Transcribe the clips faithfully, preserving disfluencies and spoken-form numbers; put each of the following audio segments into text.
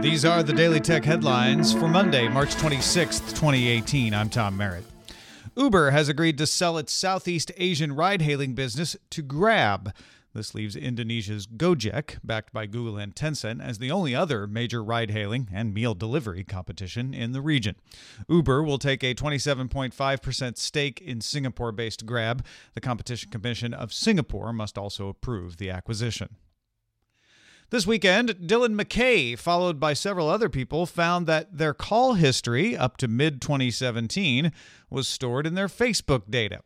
These are the Daily Tech headlines for Monday, March twenty-sixth, twenty eighteen. I'm Tom Merritt. Uber has agreed to sell its Southeast Asian ride-hailing business to Grab. This leaves Indonesia's Gojek, backed by Google and Tencent, as the only other major ride-hailing and meal delivery competition in the region. Uber will take a twenty-seven point five percent stake in Singapore-based Grab. The Competition Commission of Singapore must also approve the acquisition. This weekend, Dylan McKay, followed by several other people, found that their call history up to mid twenty seventeen was stored in their Facebook data.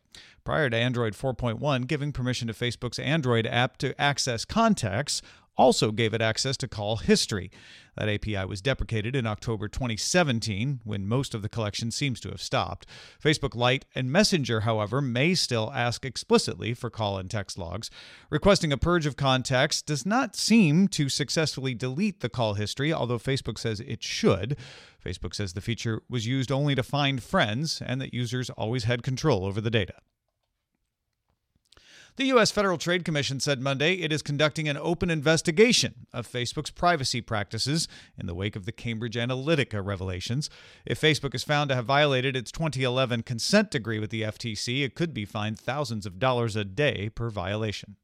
Prior to Android four point one, giving permission to Facebook's Android app to access contacts also gave it access to call history. That A P I was deprecated in October twenty seventeen, when most of the collection seems to have stopped. Facebook Lite and Messenger, however, may still ask explicitly for call and text logs. Requesting a purge of contacts does not seem to successfully delete the call history, although Facebook says it should. Facebook says the feature was used only to find friends and that users always had control over the data. The U S. Federal Trade Commission said Monday it is conducting an open investigation of Facebook's privacy practices in the wake of the Cambridge Analytica revelations. If Facebook is found to have violated its twenty eleven consent decree with the F T C, it could be fined thousands of dollars a day per violation.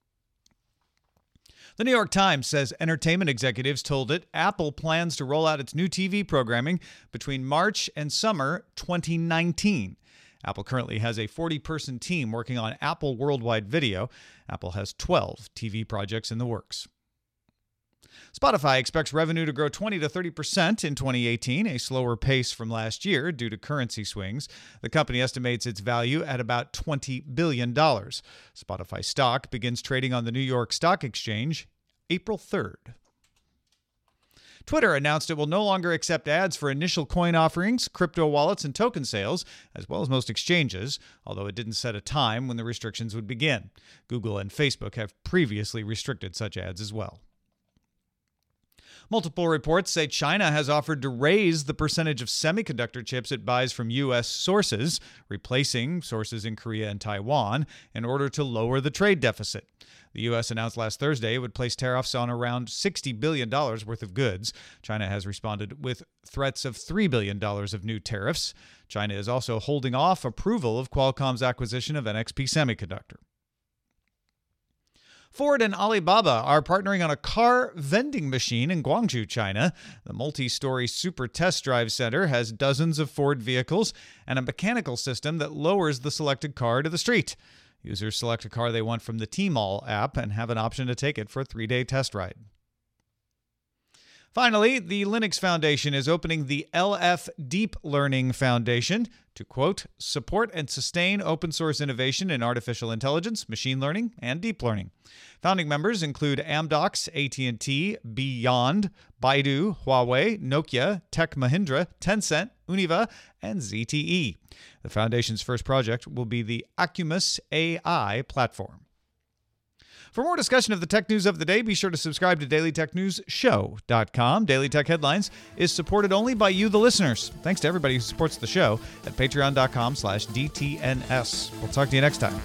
The New York Times says entertainment executives told it Apple plans to roll out its new T V programming between March and summer twenty nineteen. Apple currently has a forty-person team working on Apple Worldwide Video. Apple has twelve T V projects in the works. Spotify expects revenue to grow twenty to thirty percent in twenty eighteen, a slower pace from last year due to currency swings. The company estimates its value at about twenty billion dollars. Spotify stock begins trading on the New York Stock Exchange April third. Twitter announced it will no longer accept ads for initial coin offerings, crypto wallets, and token sales, as well as most exchanges, although it didn't set a time when the restrictions would begin. Google and Facebook have previously restricted such ads as well. Multiple reports say China has offered to raise the percentage of semiconductor chips it buys from U S sources, replacing sources in Korea and Taiwan, in order to lower the trade deficit. The U S announced last Thursday it would place tariffs on around sixty billion dollars worth of goods. China has responded with threats of three billion dollars of new tariffs. China is also holding off approval of Qualcomm's acquisition of N X P Semiconductor. Ford and Alibaba are partnering on a car vending machine in Guangzhou, China. The multi-story Super Test Drive Center has dozens of Ford vehicles and a mechanical system that lowers the selected car to the street. Users select a car they want from the Tmall app and have an option to take it for a three-day test ride. Finally, the Linux Foundation is opening the L F Deep Learning Foundation to, quote, support and sustain open source innovation in artificial intelligence, machine learning, and deep learning. Founding members include Amdocs, A T and T, Beyond, Baidu, Huawei, Nokia, Tech Mahindra, Tencent, Univa, and Z T E. The foundation's first project will be the Acumus A I platform. For more discussion of the tech news of the day, be sure to subscribe to daily tech news show dot com. Daily Tech Headlines is supported only by you, the listeners. Thanks to everybody who supports the show at patreon dot com slash D T N S. We'll talk to you next time.